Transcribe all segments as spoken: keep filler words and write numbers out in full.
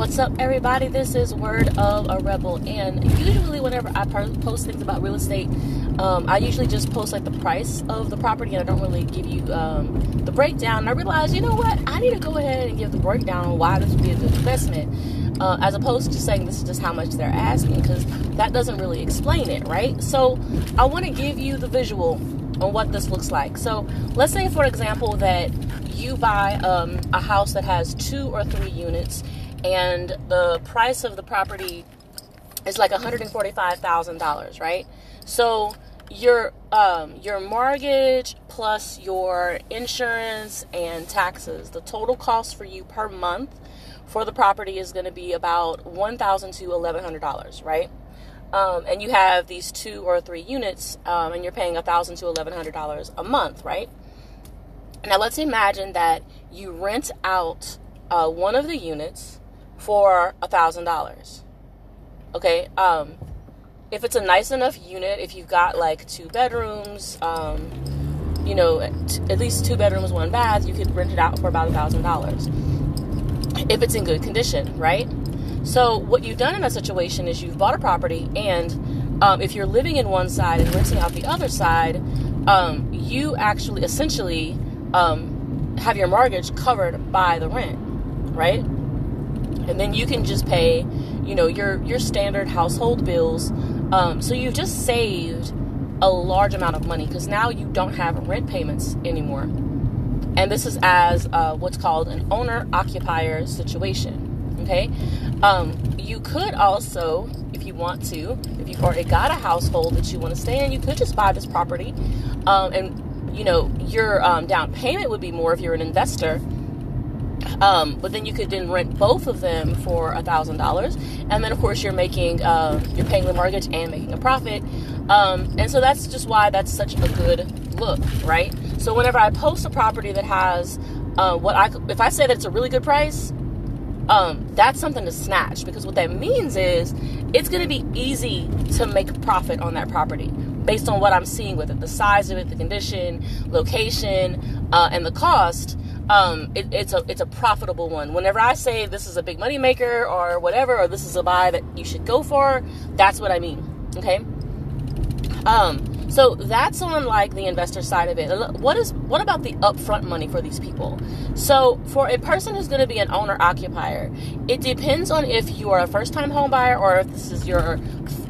What's up, everybody? This is Word of a Rebel, and usually whenever I post things about real estate, um, I usually just post like the price of the property, and I don't really give you um, the breakdown. And I realized, you know what? I need to go ahead and give the breakdown on why this would be a good investment, uh, as opposed to saying this is just how much they're asking, because that doesn't really explain it, right? So I want to give you the visual on what this looks like. So let's say, for example, that you buy um, a house that has two or three units, and the price of the property is like one hundred forty-five thousand dollars, right? So your um, your mortgage plus your insurance and taxes, the total cost for you per month for the property is going to be about one thousand dollars to eleven hundred dollars, right? Um, and you have these two or three units, um, and you're paying one thousand dollars to eleven hundred dollars a month, right? Now let's imagine that you rent out uh, one of the units for a thousand dollars. Okay, um if it's a nice enough unit, if you've got like two bedrooms, um you know, t at least two bedrooms, one bath, you could rent it out for about a thousand dollars, if it's in good condition, right? So what you've done in that situation is you've bought a property, and um, if you're living in one side and renting out the other side, um you actually essentially um have your mortgage covered by the rent, right? And then you can just pay, you know, your, your standard household bills. Um, so you've just saved a large amount of money, because now you don't have rent payments anymore. And this is as uh, what's called an owner-occupier situation, okay? Um, you could also, if you want to, if you've already got a household that you want to stay in, you could just buy this property. Um, and, you know, your um, down payment would be more if you're an investor. Um, but then you could then rent both of them for a thousand dollars, and then of course you're making, uh, you're paying the mortgage and making a profit, um, and so that's just why that's such a good look, right? So whenever I post a property that has, uh, what I if I say that it's a really good price, um, that's something to snatch, because what that means is it's going to be easy to make a profit on that property, based on what I'm seeing with it, the size of it, the condition, location, uh, and the cost. Um, it, it's a, it's a profitable one. Whenever I say this is a big money maker or whatever, or this is a buy that you should go for, that's what I mean. Okay. Um, so that's on like the investor side of it. What is, what about the upfront money for these people? So for a person who's going to be an owner occupier, it depends on if you are a first time home buyer, or if this is your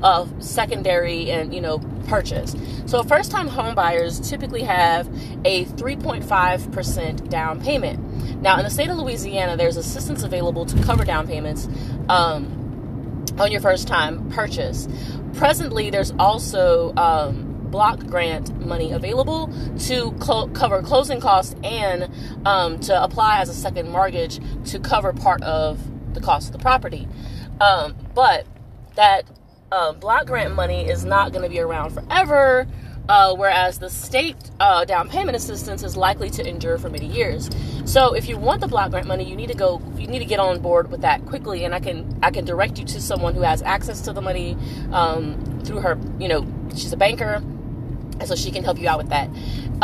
uh, secondary and, you know, purchase. So first-time home buyers typically have a three point five percent down payment. Now, in the state of Louisiana, there's assistance available to cover down payments um, on your first-time purchase. Presently, there's also um, block grant money available to clo cover closing costs, and um, to apply as a second mortgage to cover part of the cost of the property. Um, but that Uh, block grant money is not going to be around forever, uh, whereas the state uh, down payment assistance is likely to endure for many years. So if you want the block grant money, you need to go, you need to get on board with that quickly. And I can, I can direct you to someone who has access to the money um, through her, you know, she's a banker, and so she can help you out with that.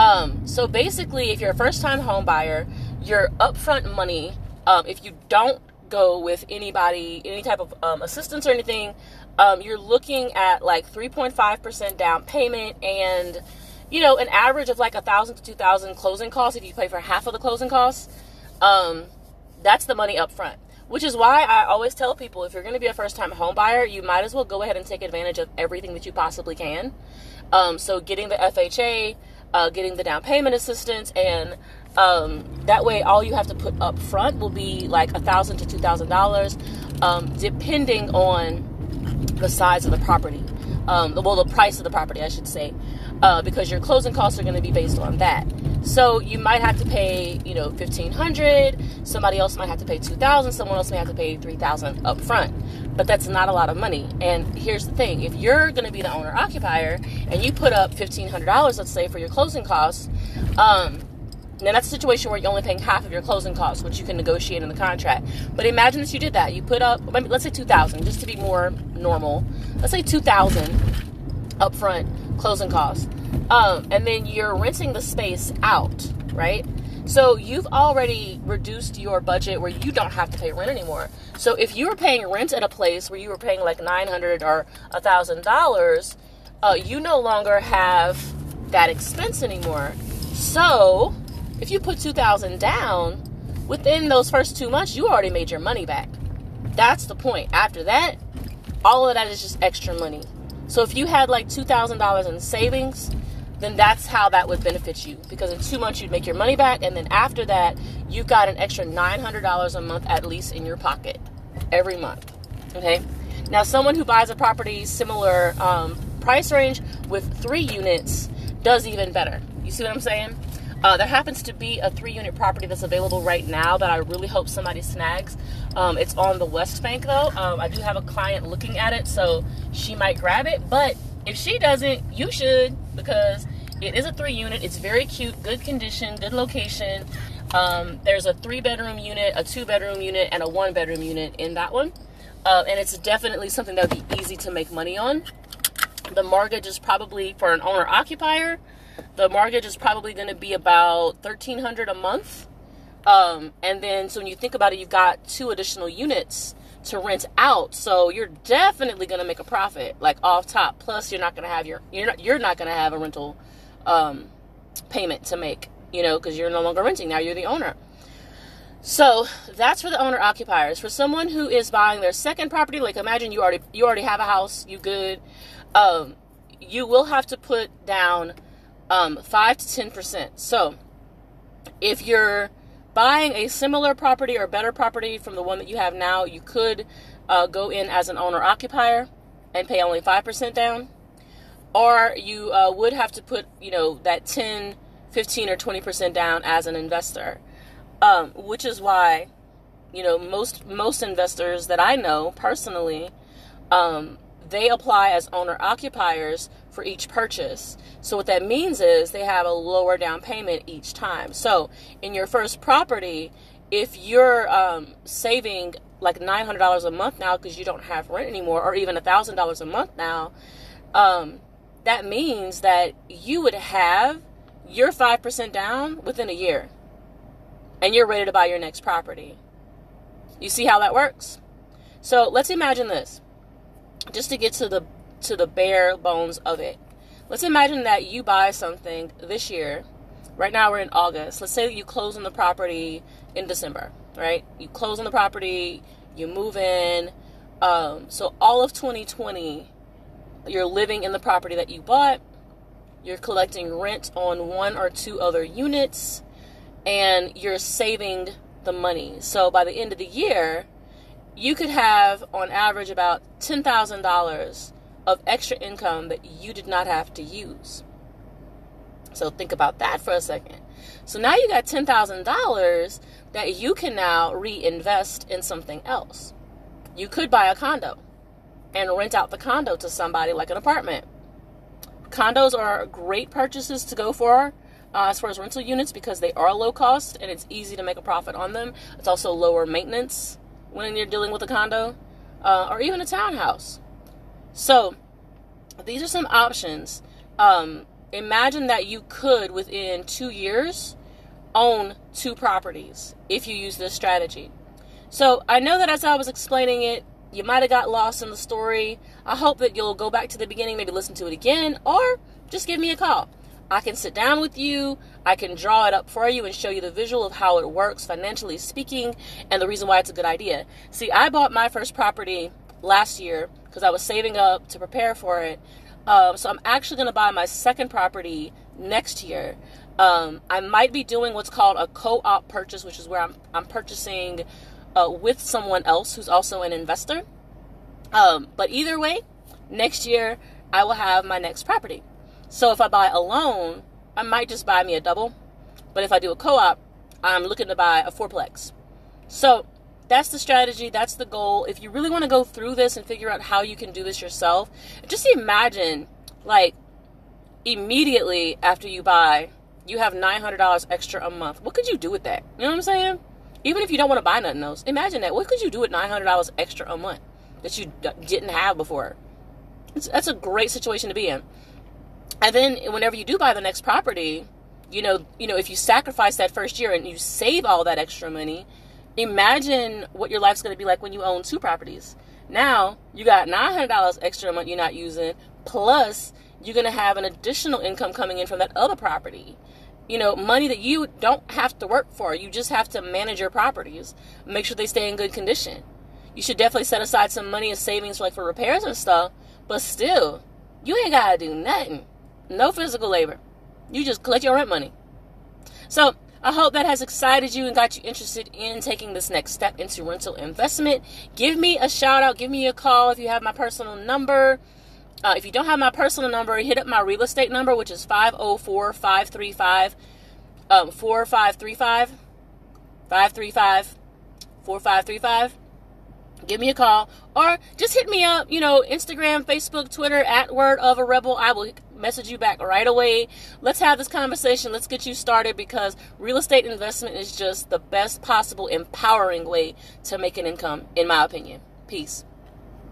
Um, so basically, if you're a first-time home buyer, your upfront money, um, if you don't go with anybody, any type of um, assistance or anything, um, you're looking at like three point five percent down payment, and, you know, an average of like a thousand to two thousand closing costs. If you pay for half of the closing costs, um, that's the money up front, which is why I always tell people, if you're going to be a first time home buyer, you might as well go ahead and take advantage of everything that you possibly can. Um, so getting the F H A, uh, getting the down payment assistance, and Um, that way, all you have to put up front will be like a thousand to two thousand dollars, um, depending on the size of the property. Um, well, the price of the property, I should say, uh, because your closing costs are going to be based on that. So you might have to pay, you know, fifteen hundred. Somebody else might have to pay two thousand. Someone else may have to pay three thousand up front. But that's not a lot of money. And here's the thing: if you're going to be the owner occupier and you put up fifteen hundred dollars, let's say, for your closing costs. Um, Now, that's a situation where you're only paying half of your closing costs, which you can negotiate in the contract. But imagine that you did that. You put up, let's say two thousand dollars, just to be more normal. Let's say two thousand dollars upfront closing costs. Um, and then you're renting the space out, right? So you've already reduced your budget where you don't have to pay rent anymore. So if you were paying rent at a place where you were paying like nine hundred dollars or one thousand dollars, uh, you no longer have that expense anymore. So if you put two thousand dollars down, within those first two months, you already made your money back. That's the point. After that, all of that is just extra money. So if you had like two thousand dollars in savings, then that's how that would benefit you, because in two months you'd make your money back, and then after that you've got an extra nine hundred dollars a month at least in your pocket every month. Okay, now someone who buys a property similar um, price range with three units does even better. You see what I'm saying? Uh, there happens to be a three unit property that's available right now that I really hope somebody snags. Um, it's on the West Bank though. Um, I do have a client looking at it, so she might grab it, but if she doesn't, you should, because it is a three unit. It's very cute, good condition, good location. Um, there's a three bedroom unit, a two bedroom unit, and a one bedroom unit in that one. Uh, and it's definitely something that would be easy to make money on. The mortgage is probably, for an owner occupier, the mortgage is probably going to be about thirteen hundred dollars a month. Um, and then, so when you think about it, you've got two additional units to rent out, so you're definitely going to make a profit, like off top. Plus, you're not going to have your you're not you're not going to have a rental um, payment to make, you know, because you're no longer renting. Now you're the owner. So that's for the owner occupiers. For someone who is buying their second property, like imagine you already you already have a house, you good. Um, you will have to put down um, five to ten percent. So if you're buying a similar property or better property from the one that you have now, you could uh, go in as an owner-occupier and pay only five percent down, or you uh, would have to put, you know, that ten, fifteen, or twenty percent down as an investor, um, which is why, you know, most most investors that I know personally, um, they apply as owner-occupiers for each purchase. So what that means is they have a lower down payment each time. So in your first property, if you're um, saving like nine hundred dollars a month now because you don't have rent anymore, or even one thousand dollars a month now, um, that means that you would have your five percent down within a year, and you're ready to buy your next property. You see how that works? So let's imagine this, just to get to the to the bare bones of it. Let's imagine that you buy something this year. Right now we're in August. Let's say you close on the property in December, right? You close on the property, you move in. Um, so all of twenty twenty, you're living in the property that you bought. You're collecting rent on one or two other units, and you're saving the money. So by the end of the year, you could have on average about ten thousand dollars of extra income that you did not have to use. So think about that for a second. So now you got ten thousand dollars that you can now reinvest in something else. You could buy a condo and rent out the condo to somebody, like an apartment. Condos are great purchases to go for uh, as far as rental units, because they are low cost and it's easy to make a profit on them. It's also lower maintenance when you're dealing with a condo uh, or even a townhouse. So these are some options. Um, imagine that you could, within two years, own two properties if you use this strategy. So I know that as I was explaining it, you might have got lost in the story. I hope that you'll go back to the beginning, maybe listen to it again, or just give me a call. I can sit down with you. I can draw it up for you and show you the visual of how it works financially speaking, and the reason why it's a good idea. See, I bought my first property last year because I was saving up to prepare for it. Um, so I'm actually going to buy my second property next year. Um, I might be doing what's called a co-op purchase, which is where I'm, I'm purchasing uh, with someone else who's also an investor. Um, but either way, next year I will have my next property. So if I buy alone, I might just buy me a double. But if I do a co-op, I'm looking to buy a fourplex. So that's the strategy. That's the goal. If you really want to go through this and figure out how you can do this yourself, just imagine, like, immediately after you buy, you have nine hundred dollars extra a month. What could you do with that? You know what I'm saying? Even if you don't want to buy nothing else, imagine that. What could you do with nine hundred dollars extra a month that you didn't have before? It's, that's a great situation to be in. And then whenever you do buy the next property, you know, you know, if you sacrifice that first year and you save all that extra money, imagine what your life's going to be like when you own two properties. Now you got nine hundred dollars extra a month you're not using, plus you're going to have an additional income coming in from that other property. You know, money that you don't have to work for. You just have to manage your properties, make sure they stay in good condition. You should definitely set aside some money and savings for, like, for repairs and stuff, but still, you ain't got to do nothing. No physical labor. You just collect your rent money. So I hope that has excited you and got you interested in taking this next step into rental investment. Give me a shout out. Give me a call if you have my personal number. Uh, if you don't have my personal number, hit up my real estate number, which is five oh four, five three five, four five three five. Give me a call, or just hit me up, you know, Instagram, Facebook, Twitter, at Word of a Rebel. I will message you back right away. Let's have this conversation. Let's get you started, because real estate investment is just the best possible empowering way to make an income, in my opinion. Peace.